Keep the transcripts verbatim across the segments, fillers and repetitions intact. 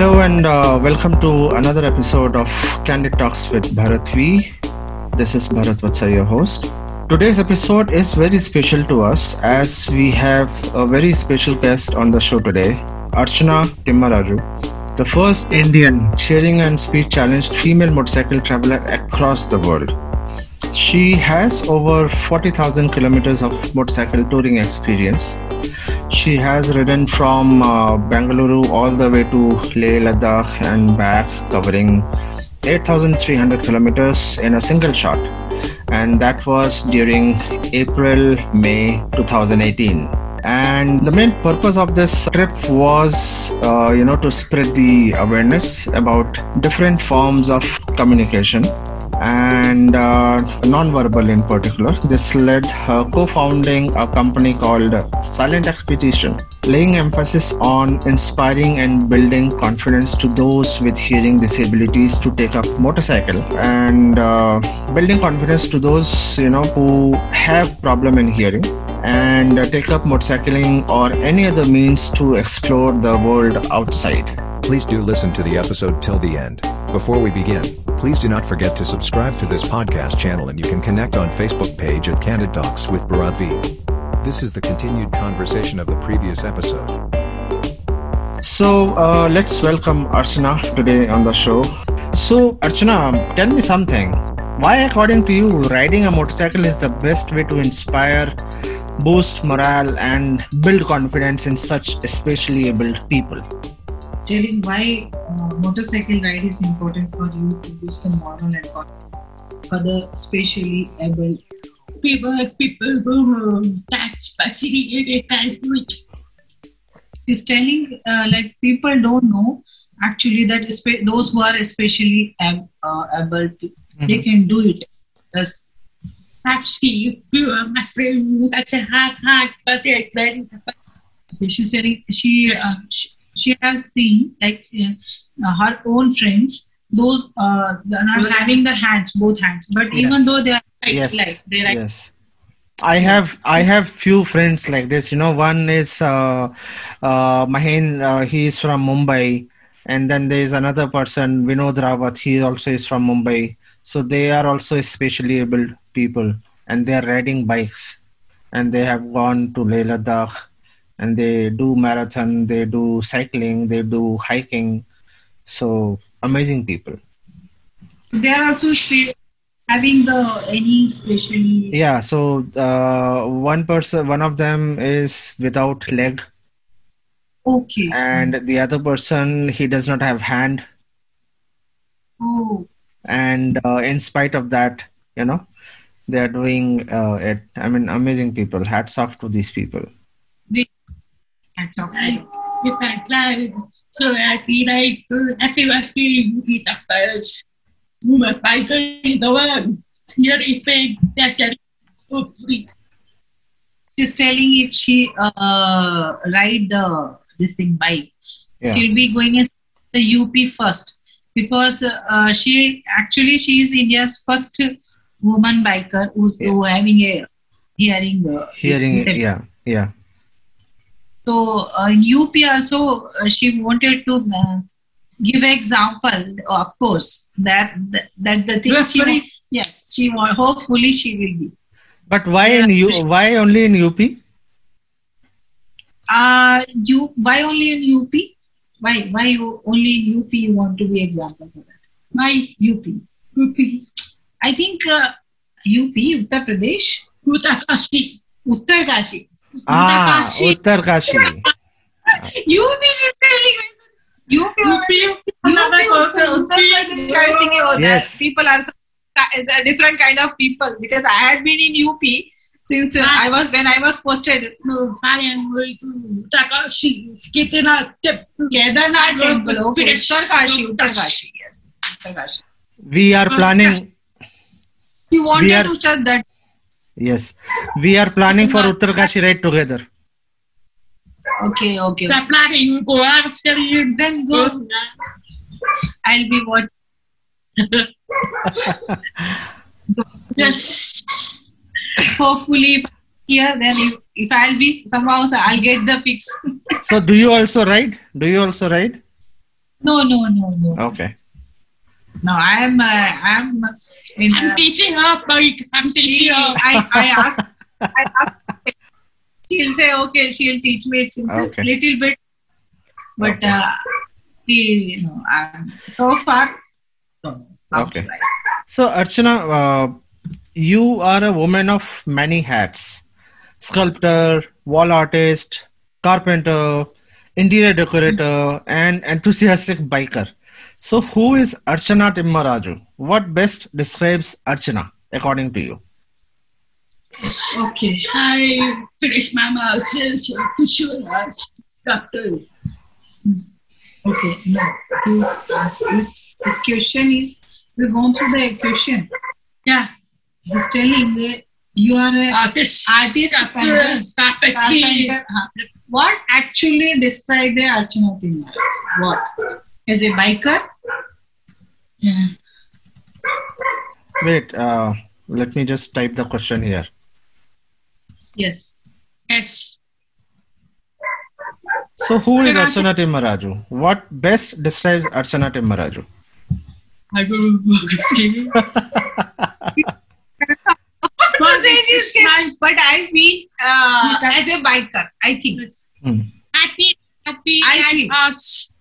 Hello and uh, welcome to another episode of Candid Talks with Bharat V. This is Bharat Vatsa, your host. Today's episode is very special to us as we have a very special guest on the show today, Archana Timmaraju, the first Indian cheering and speed-challenged female motorcycle traveler across the world. She has over forty thousand kilometers of motorcycle touring experience. She has ridden from uh, Bengaluru all the way to Leh, Ladakh and back, covering eight thousand three hundred kilometers in a single shot. And that was during April, May twenty eighteen. And the main purpose of this trip was, uh, you know, to spread the awareness about different forms of communication and uh, non-verbal in particular. This led her co-founding a company called Silent Expedition, laying emphasis on inspiring and building confidence to those with hearing disabilities to take up motorcycle, and uh, building confidence to those, you know, who have problem in hearing and uh, take up motorcycling or any other means to explore the world outside. Please do listen to the episode till the end. Before we begin, please do not forget to subscribe to this podcast channel, and you can connect on Facebook page at Candid Talks with Bharat V. This is the continued conversation of the previous episode. So uh, let's welcome Archana today on the show. So Archana, tell me something. Why, according to you, riding a motorcycle is the best way to inspire, boost morale and build confidence in such especially able people? Stating why uh, motorcycle ride is important for you to boost the moral and confidence for the specially able people. People go touch, they can't do it. She's telling uh, like people don't know actually that those who are especially ab- uh, able, to, mm-hmm. they can do it. Just actually, if you are my friend, that's a hard, hard, but they're very. She's telling she. Uh, she She has seen like uh, her own friends, those uh, are not having their hands, both hands. But yes. Even though they are right, yes. like they are. Yes. I have I have few friends like this. You know, one is uh, uh, Mahin. Uh, he is from Mumbai, and then there is another person, Vinod Rawat. He also is from Mumbai. So they are also specially abled people, and they are riding bikes, and they have gone to Leh, Ladakh. And they do marathon, they do cycling, they do hiking. So amazing people. They are also spe- having the any special. Yeah. So uh, one person, one of them is without leg. Okay. And the other person, he does not have hand. Oh. And uh, in spite of that, you know, they are doing uh, it. I mean, amazing people. Hats off to these people. I, if I try, so I feel like I feel like it's a first. My biker is the one. You're a thing that can hopefully. She's telling if she uh, ride the this thing bike, yeah. She'll be going as the U P first because uh, she actually she is India's first woman biker who's yeah. having a hearing. Uh, hearing, it, yeah, yeah. So uh, in U P also, uh, she wanted to uh, give an example, of course, that that, that the thing yes, she will, yes, she will, hopefully she will be. But why in U, why only in U P? Uh, you why only in U P? Why why you, only in U P you want to be example for that? Why U P? U P. I think uh, U P, Uttar Pradesh, Uttarkashi, Uttarkashi. Ah, Uttarkashi. U P is telling me. U P Uttarkashi. Yes. People are a different kind of people because I had been in U P since uh, I was when I was posted. No, I am going to Uttarkashi. Kedarnath Temple. Kedarnath Temple. Okay, Uttarkashi. Uttarkashi. Yes. Uttarkashi. We are planning. She wanted are, to shut that. Yes, we are planning for Uttarkashi ride together. Okay, okay. Planning. Go after you, then go. I'll be what? Yes. Hopefully, if I'm here, then if, if I'll be somehow, I'll get the fix. So, do you also ride? Do you also ride? No, no, no, no. Okay. No, I'm. Uh, I'm. In, I'm uh, teaching her, Pait. I'm teaching she, her. I, I asked. I asked. She'll say, "Okay, she'll teach me." It seems okay. a little bit, but okay. uh, you know, I'm so far. No, okay. Right. So, Archana, uh, you are a woman of many hats: sculptor, wall artist, carpenter, interior decorator, mm-hmm. and enthusiastic biker. So, who is Archana Timmaraju? What best describes Archana, according to you? Okay, I finished my master's official arts doctor. Okay, no, his, his, his question is, we're going through the question. Yeah. He's telling uh, you are an artist, artist, artist carpenter, carpenter. What actually describes Archana Timmaraju? What? As a biker? Yeah. Wait, uh, let me just type the question here. Yes. Yes. So who is Archana Timmaraju? What best describes Archana Timmaraju? I don't know. But I mean uh, as a biker, I think. Hmm. I feel happy and us.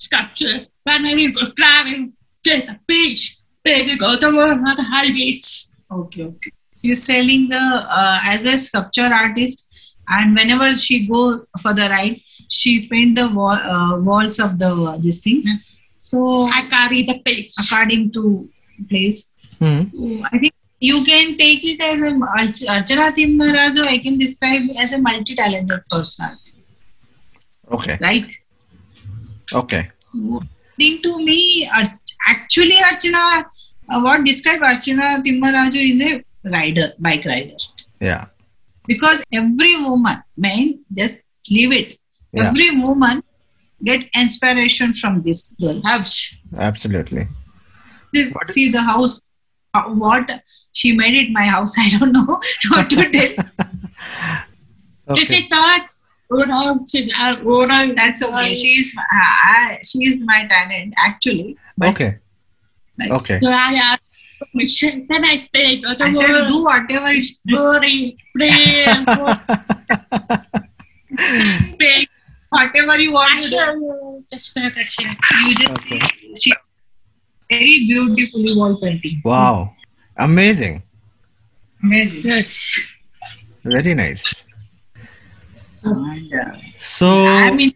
Sculpture, when I will go traveling, get a beach, then go to the high beach. Okay, okay. She is telling the uh, as a sculpture artist, and whenever she go for the ride, she paint the wall, uh, walls of the uh, this thing. Yeah. So I carry the page according to place. Mm-hmm. I think you can take it as a Archana Timmaraju. I can describe as a multi-talented personality. Okay. Right. Okay. According to me, actually Archana, uh, what describes Archana Timmaraju is a rider, bike rider. Yeah. Because every woman, man, just leave it. Yeah. Every woman get inspiration from this girl. Absolutely. This, see the house, uh, what she made it my house, I don't know what to tell. Okay. Did she talk? That's okay. She is my, uh, she is my talent actually. But okay. Like, okay. So I have permission. Then I take. I said do whatever is boring. Pray and pray. Whatever you want. To just you just okay. She very beautifully wall painting. Wow! Amazing. Amazing. Yes. Very nice. And, uh, so I'm in,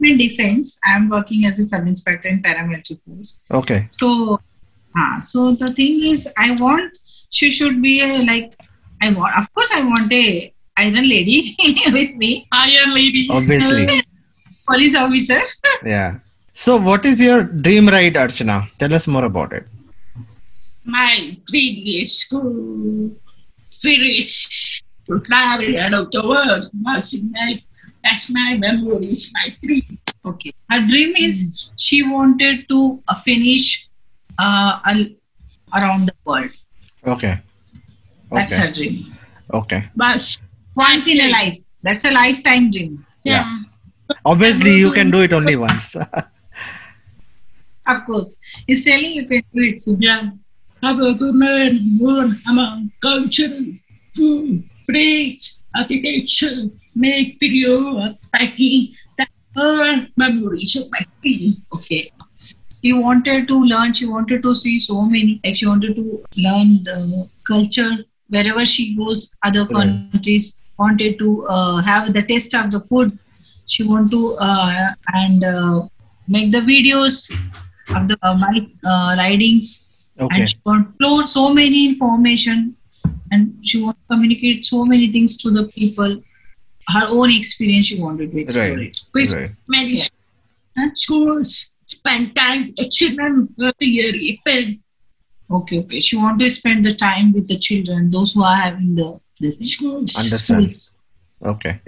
in defense. I'm working as a sub inspector in paramilitary force. Okay. So, uh, so the thing is, I want she should be a, like I want. Of course, I want a iron lady with me. Iron lady, obviously. Police officer. Yeah. So, what is your dream ride, Archana? Tell us more about it. My dream is to finish. To travel out of the world, nursing life. That's my memories, my dream. Okay. Her dream is she wanted to finish uh, around the world. Okay. Okay. That's her dream. Okay. But once in a life. That's a lifetime dream. Yeah. yeah. Obviously, you can do it only once. Of course. He's telling you can do it soon. Yeah. Have a good man, born among cultural food. Preach, architecture, make video, packing, that's her memories of my team. Okay. She wanted to learn, she wanted to see so many, like she wanted to learn the culture wherever she goes, other countries, wanted to uh, have the taste of the food. She wanted to uh, and uh, make the videos of the uh, my uh, ridings. Okay. And she wanted to upload so many information. And she wanted to communicate so many things to the people. Her own experience, she wanted to explore right. it. Which right. many yeah. schools spend time with the children very early. Okay, okay. She wanted to spend the time with the children, those who are having the this thing. Schools. Understand. Schools. Okay.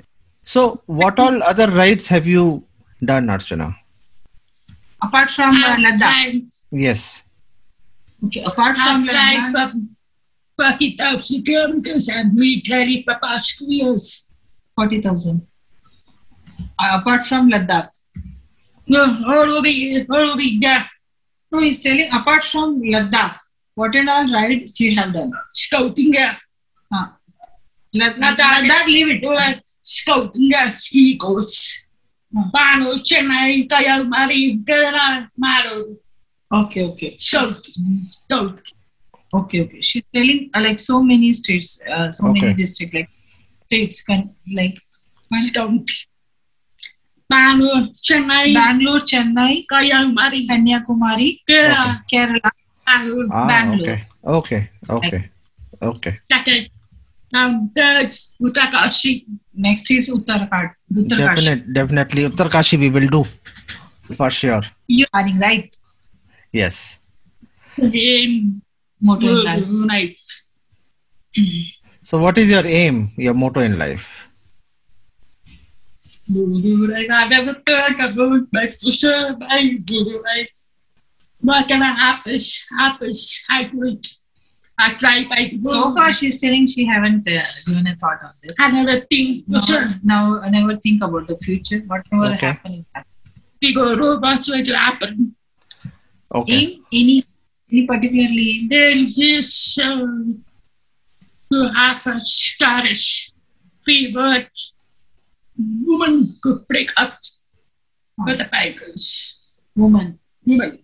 So, what all other rides have you done, Archana? Apart from uh, Ladakh. Yes. Okay. Apart from Ladakh. forty thousand kilometers and military Papa squeals. forty thousand. Uh, apart from Ladakh. No, he's telling, apart from Ladakh, what and all rides you have done? Scouting. Ah. Ladakh, Ladakh, leave it. Scouting, ski course. Bano, Chennai, Kayal, Mari, Kerala, Maru. Okay, okay. Scouting. Scouting. Okay, okay. She's telling uh, like so many states, uh, so okay. many districts, like states, can like. Scouting. Bangalore, Chennai, Bangalore, Chennai, Kanyakumari, Kanyakumari, Kerala, okay. Kerala, Bangalore, ah, Bangalore. Okay, okay, okay, okay. Now the Uttarkashi. Next is Uttarkashi. Definitely, definitely Uttarkashi we will do for sure. You are right. Yes. Aim, motto in life. So, what is your aim? Your motto in life? Guru, like I never thought about my future, my Guru, like what can I happen? Happen? I could, I try, I could. So far, she's telling she haven't uh, given a thought on this. I never think future. Now, I never think about the future. Whatever okay. happen is happen. The Guru, what's going to happen? Okay. In any, any particularly in his uh, to have a starish fever. Woman could break up with the Tigers. Woman. Woman.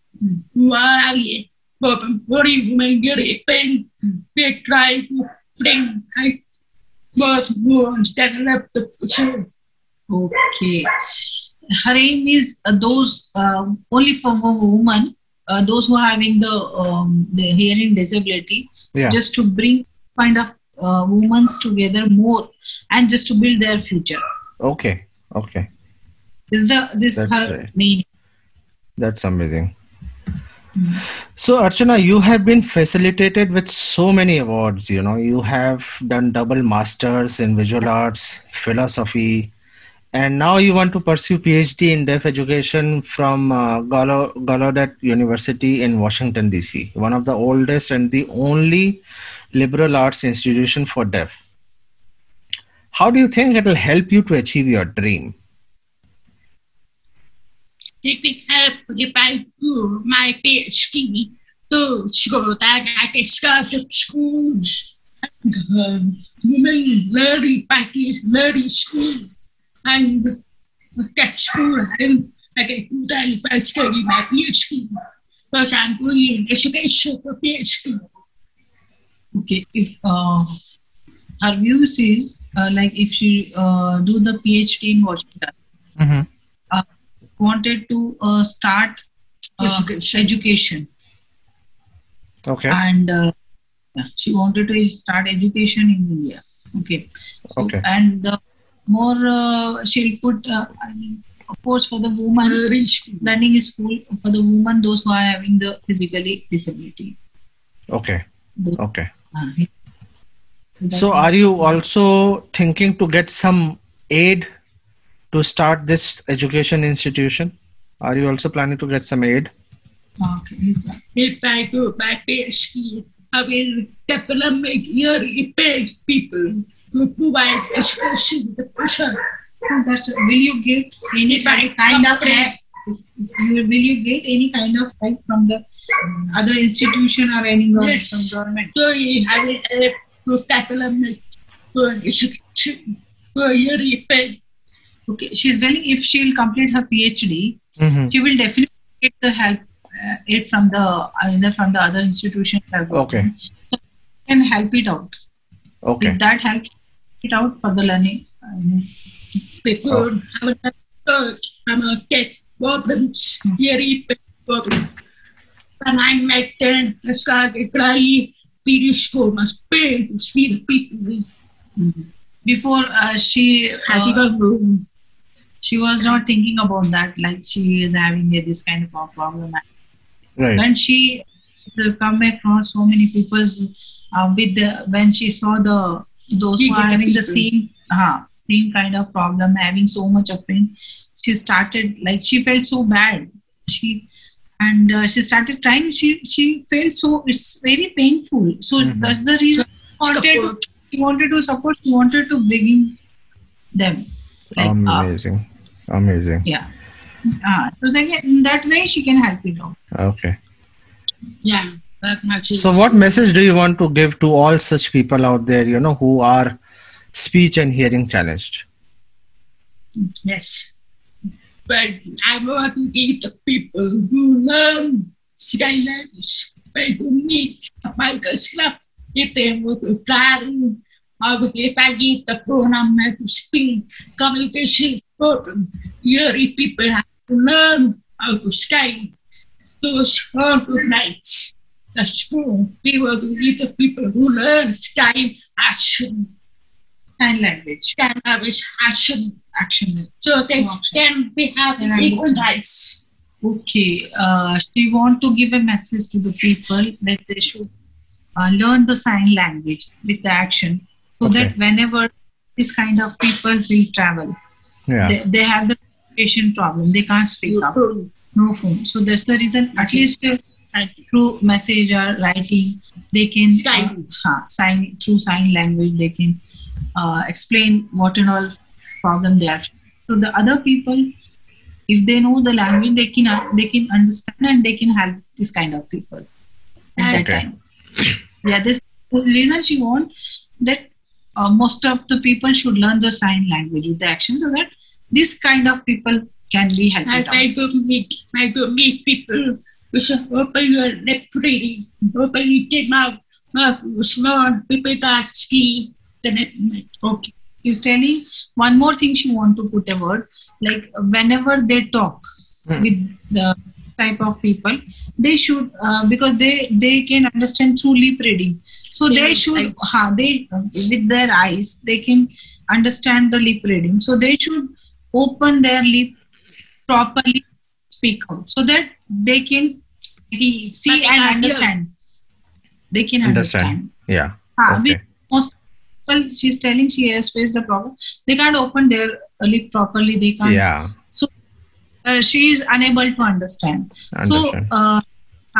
Why? Worry women get a pain. They try to bring I both women stand up the future. Okay. Her aim is uh, those uh, only for women, uh, those who are having the, um, the hearing disability, yeah. just to bring kind of uh, women together more and just to build their future. Okay, okay. Is the this That's her right. meaning? That's amazing. Mm. So Archana, you have been facilitated with so many awards, you know. You have done double masters in visual arts, philosophy, and now you want to pursue PhD in deaf education from uh, Gallaudet University in Washington, D C, one of the oldest and the only liberal arts institution for deaf. How do you think it will help you to achieve your dream? It will help if I do my PhD to go that I can start at school and um, women learning practice, learning school and get school and I can do that if I study my PhD because I'm doing education for PhD. Okay, if uh, her views is Uh, like if she uh, do the PhD in Washington, mm-hmm. uh, wanted to uh, start uh, education. Okay. And uh, she wanted to start education in India. Okay. So, okay. And the more uh, she'll put, uh, I mean, of course, for the woman, learning is school for the woman, those who are having the physically disability. Okay. The, okay. Uh, So are you also thinking to get some aid to start this education institution? Are you also planning to get some aid? Okay. If I do my PhD, I will definitely yearly pay people to provide education to the person. That's will you get any kind of help? Will you get any kind of help from the other institution or any yes. from government? So I will help. Okay, she's telling if she'll complete her PhD, mm-hmm. she will definitely get the help uh, aid from the either from the other institution. Okay, so can help it out. Okay, with that helps it out for the learning. Because I'm a I'm a cat problems very problem, and I make them start crying. Swedish school must pay to see the people. Before uh, she, uh, she was not thinking about that. Like she is having uh, this kind of problem. Right. When she uh, come across so many people uh, with the, when she saw the those who are having the same uh, same kind of problem, having so much of pain, she started like she felt so bad. She. And uh, she started trying. She she felt so it's very painful. So mm-hmm. that's the reason she wanted, she wanted to support. She wanted to bring them. Like, amazing, uh, amazing. Yeah. Uh, so in that way, she can help it out. Okay. Yeah. That much is so what message do you want to give to all such people out there, you know, who are speech and hearing challenged? Yes. But I want to give the people who learn silence, but who need the microscope, if they want to fly, or if I give the program to speak, communication program, hearing people have to learn how to sky, those how to fly. That's true. We were the people who learn time, action, and language. Time, language, action, action. So they can we have an exercise. Okay. Uh, she want to give a message to the people that they should uh, learn the sign language with the action, so okay. that whenever this kind of people will travel, yeah. they, they have the communication problem. They can't speak up. No phone. So that's the reason. At okay. least. Uh, Through message or writing, they can sign, uh, sign through sign language. They can uh, explain what and all problem they are. So the other people, if they know the language, they can uh, they can understand and they can help this kind of people at okay. that time. Yeah, this the reason she wants that uh, most of the people should learn the sign language with the action, so that this kind of people can be helped. I try to meet, I go meet people. Open your library, open your mouth, small people that ski. Okay. She's telling one more thing she wants to put a word. Like whenever they talk mm. with the type of people, they should, uh, because they, they can understand through lip reading. So yeah, they should, ha, they with their eyes, they can understand the lip reading. So they should open their lip properly, speak out, so that they can see but and understand. They can understand. understand. Yeah. Ah, okay. Most people, she's telling she has faced the problem. They can't open their lip properly. They can't. Yeah. So uh, she is unable to understand. understand. So uh,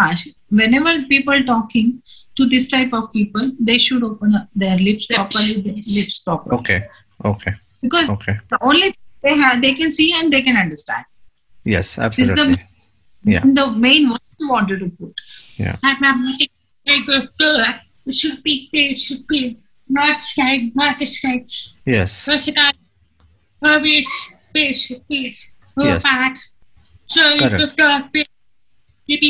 ah, whenever people talking to this type of people, they should open up their lips properly. Their lips properly. Okay. Okay. Because okay. the only thing they have, they can see and they can understand. Yes, absolutely. This is the, yeah. the main one you wanted to put. Yeah. Yes. Yes. So it will be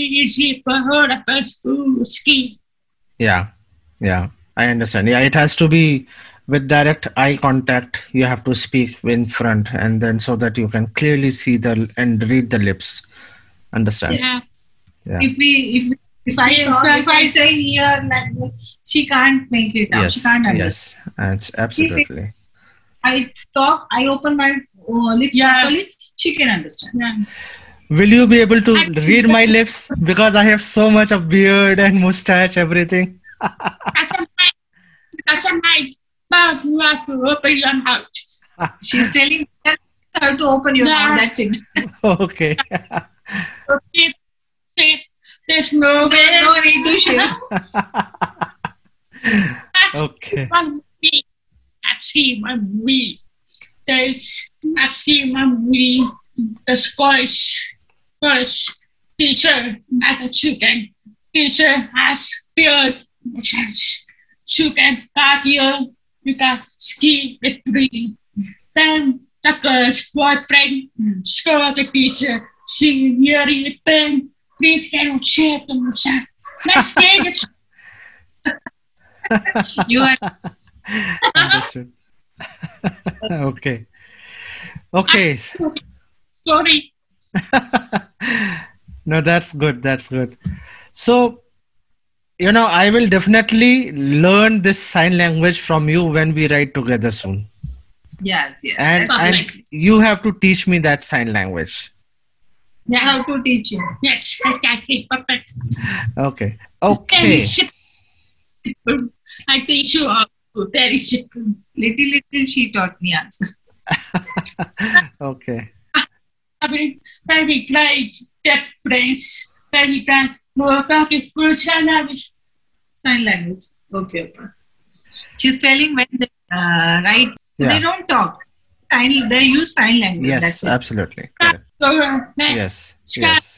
easy for all of us to ski. Yeah, yeah, I understand. Yeah, it has to be with direct eye contact. You have to speak in front, and then so that you can clearly see the and read the lips. Understand? Yeah. yeah. If we if if I talk, if I say here language, she can't make it out. Yes. She can't understand. Yes, that's absolutely. I talk. I open my lips yeah. properly. She can understand. Yeah. Will you be able to read my lips, because I have so much of beard and mustache, everything? That's a mic. You have to open your mouth. She's telling her to open your mouth. That's it. Okay. There's no way no need to share. Okay. I've seen my movie. There's I've seen my movie. The voice, voice teacher, not a chicken. Teacher has beard, which has chicken cardio. You can ski with three. Then the girl's boyfriend scored the teacher. She hearing with pain. Please can you share the music? Let's get it. You are. Understood. Okay. Okay. Sorry. No, that's good. That's good. So, you know, I will definitely learn this sign language from you when we ride together soon. Yes, yes. And, and you have to teach me that sign language. I have to teach you. Yes, okay, perfect. Okay. Okay. I teach you how to. Very simple. Little, little she taught me also. Okay. I mean, when we tried difference, when we tried sign language. Sign language. Okay. She's telling when they uh, write, yeah. they don't talk. They use sign language. Yes, that's absolutely. Correct. Yes. Yes. Yes.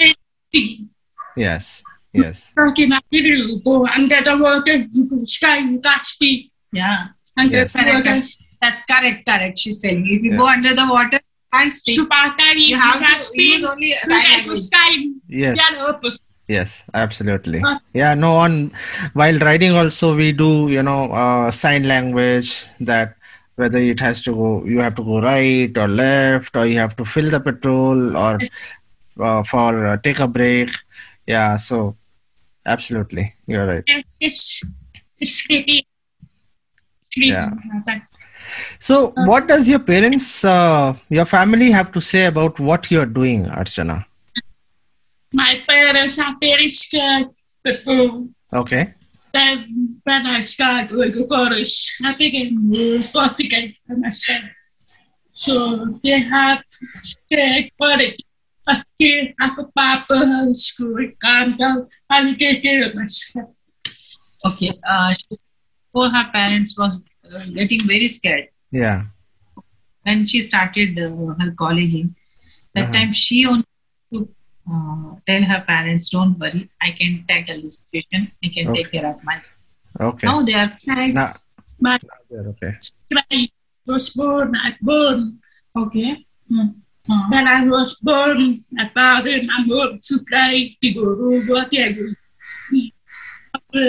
Yes. Yeah. Yes. Correct. That's correct. Correct. She's saying if you yeah. go under the water, you can't speak. You, you have to speak. Use only sign yes. language. Yes, absolutely. Yeah, no, on while riding also we do, you know, uh, sign language, that whether it has to go, you have to go right or left, or you have to fill the petrol, or uh, for uh, take a break. Yeah, so absolutely, you're right. It's, it's creepy. Creepy. Yeah. So what does your parents, uh, your family have to say about what you're doing, Archana? My parents are very scared before. Okay. Then when I start going to college, I became Portugal for myself. So they have scared for it. I still have a papa in school. I can't go. I'll take care of myself. Okay. Uh, she, for her parents was uh, getting very scared. Yeah. When she started uh, her colleging, that uh-huh. time she only took Uh, tell her parents, don't worry, I can tackle this situation, I can okay. take care of myself. Okay. Now they are crying. Now, now they are okay. I was born, I was born. Okay. When uh-huh. I was born, I thought I'm going to cry to go to whatever. After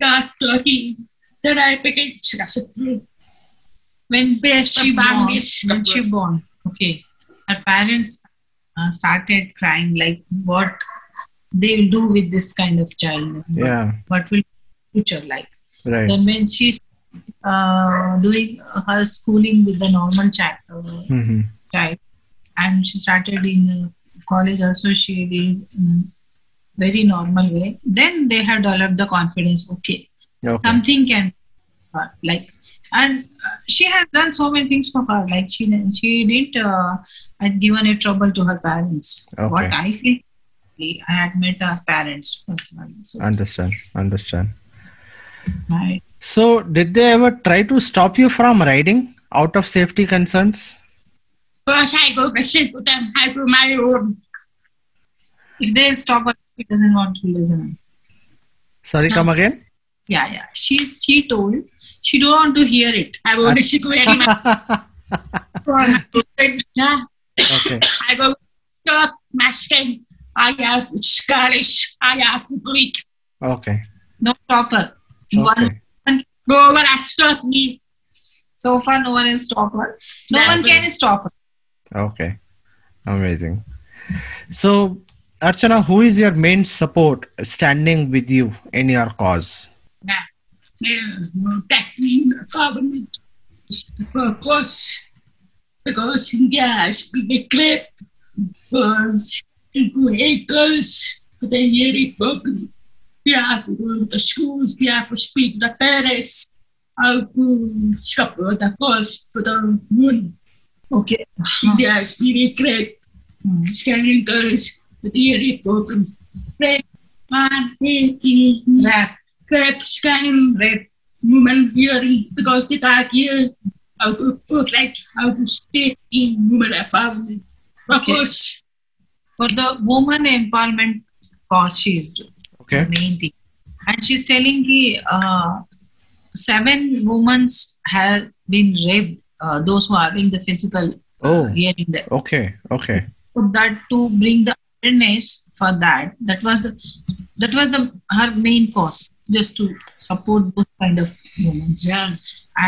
start talking, then I began discussing. When she born, when she born, okay, her parents Uh, started crying, like what they will do with this kind of child. Yeah. What will future like? Right. Then when she's uh, doing her schooling with the normal child, uh, mm-hmm. child, and she started in college also, she did in a very normal way. Then they have developed the confidence. Okay, okay. something can uh, like. And she has done so many things for her. Like she, she didn't uh, had given a trouble to her parents. Okay. What I feel, I had met her parents personally. So. Understand, understand. Right. So, did they ever try to stop you from riding out of safety concerns? First, I go question to them. I do my own. If they stop us, she doesn't want to listen. Sorry, no. Come again? Yeah, yeah. She, she told. She don't want to hear it. I want to go very much. Okay. I go stop masking. I have to Scottish. I have to Greek. Okay. No stopper. Okay. No one has stopped me. So far, no one has stopped her. No That's one can it. stop her. Okay. Amazing. So, Archana, who is your main support standing with you in your cause? Yeah. Back in the government because, because India has been declared for haters, for the very public. We have to go to the schools, we have to speak to the parents, how to support the cause for the moon. Okay, uh-huh. India has been declared scaring girls for the very public. Red, man, eighty, rap. Rape, scanning, rape, women hearing, because they can't hear how to protect, how to stay in women empowerment. Okay. For the woman empowerment cause she is doing. Okay. The main thing. And she's telling me uh, seven women have been raped, uh, those who are having the physical oh. uh, hearing. There. Okay, okay. So that to bring the awareness for that, that was the, that was the her main cause. Just to support those kind of women. Yeah.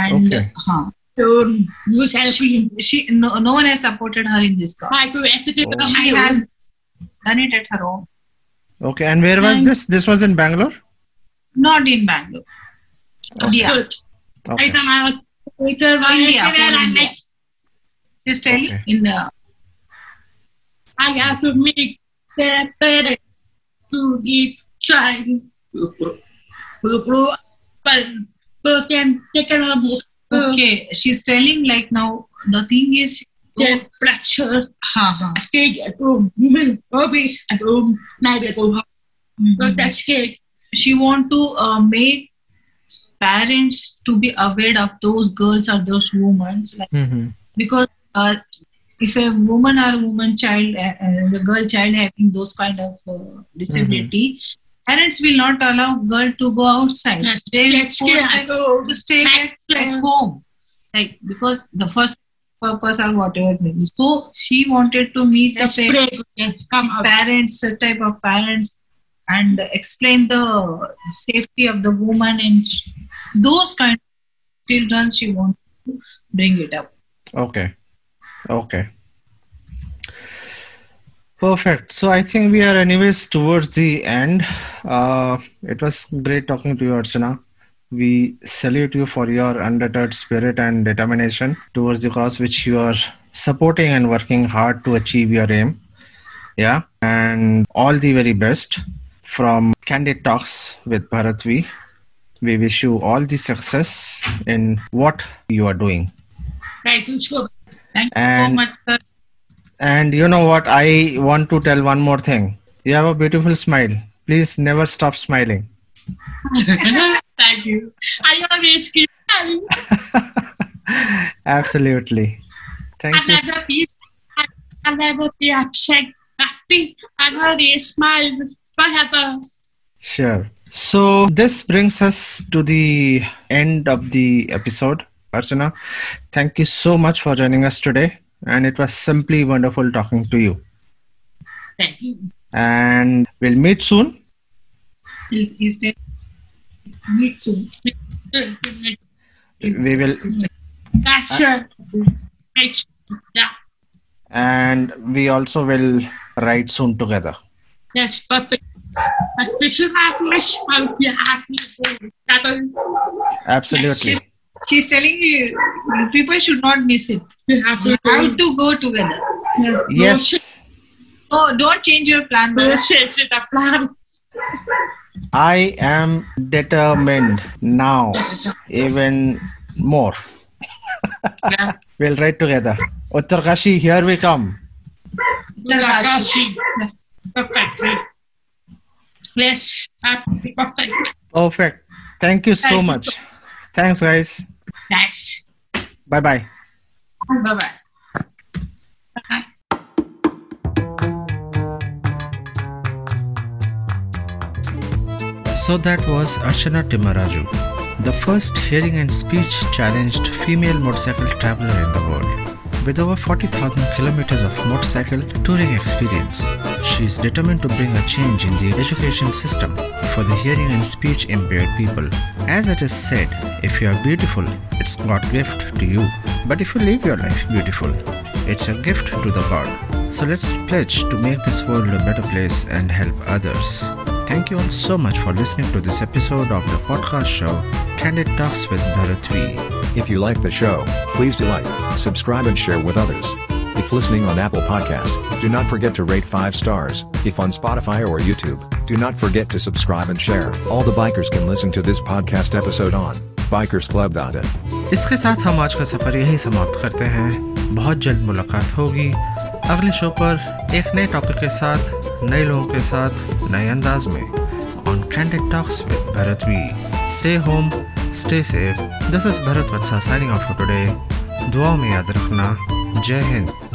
And okay. huh. um, she, she, no, no one has supported her in this cause. Oh. She has done it at her own. Okay. And where was and this? This was in Bangalore? Not in Bangalore. India. Okay. Okay. She's telling okay. in the... I have to make their parents to give child Okay, she's telling like now the thing is the pressure. I stay at home, women always at home, night at home. But that's scared. She want to uh, make parents to be aware of those girls or those women, like, mm-hmm. because uh, if a woman or woman child, uh, uh, the girl child having those kind of uh, disability, mm-hmm. parents will not allow girl to go outside. Yes. They yes. force yes. her to stay yes. at home, like because the first purpose or whatever it may be. So she wanted to meet yes. the parents, yes. Come parents, such type of parents, and explain the safety of the woman and those kind of children. She wanted to bring it up. Okay. Okay. Perfect. So I think we are anyways towards the end. Uh, it was great talking to you, Archana. We salute you for your undeterred spirit and determination towards the cause which you are supporting and working hard to achieve your aim. Yeah. And all the very best from Candid Talks with Bharat V. We wish you all the success in what you are doing. Thank you, sir. Thank you and, so much, sir. And you know what? I want to tell one more thing. You have a beautiful smile. Please never stop smiling. Thank you. I always keep smiling. Absolutely. Thank I'll you. Never be, I'll never be upset. Nothing. I'll always smile forever. Sure. So this brings us to the end of the episode. Archana, thank you so much for joining us today, and it was simply wonderful talking to you. Thank you. And we'll meet soon. Please stay. Meet soon. We will. That's sure. Yeah. And we also will ride soon together. Yes, perfect. Absolutely. She's telling you, people should not miss it. You have to, have to go together. Yes. Oh, don't change your plan. Don't change the plan. I am determined now, yes. even more. Yeah. We'll ride together. Uttarkashi, here we come. Uttarkashi. Perfect. Yes, perfect. Perfect. Thank you so much. Thanks, guys. Thanks. Bye-bye. Bye-bye. Bye-bye. So that was Archana Timmaraju, the first hearing and speech-challenged female motorcycle traveler in the world. With over forty thousand kilometers of motorcycle touring experience, she is determined to bring a change in the education system for the hearing and speech impaired people. As it is said, if you are beautiful, it's God's gift to you. But if you live your life beautiful, it's a gift to the God. So let's pledge to make this world a better place and help others. Thank you all so much for listening to this episode of the podcast show, Candid Talks with Bharat V. If you like the show, please do like, subscribe and share with others. If listening on Apple Podcast, do not forget to rate five stars. If on Spotify or YouTube, do not forget to subscribe and share. All the bikers can listen to this podcast episode on bikers club dot in. इसके साथ हम आज का सफर यहीं समाप्त करते हैं. बहुत जल्द मुलाकात होगी अगले शो पर एक नए टॉपिक के साथ, नए लोगों के साथ, नए अंदाज में on Candid Talks with Bharat V. Stay home, stay safe. This is Bharat Vatsa signing off for today. दुआओं में याद रखना. जय हिंद.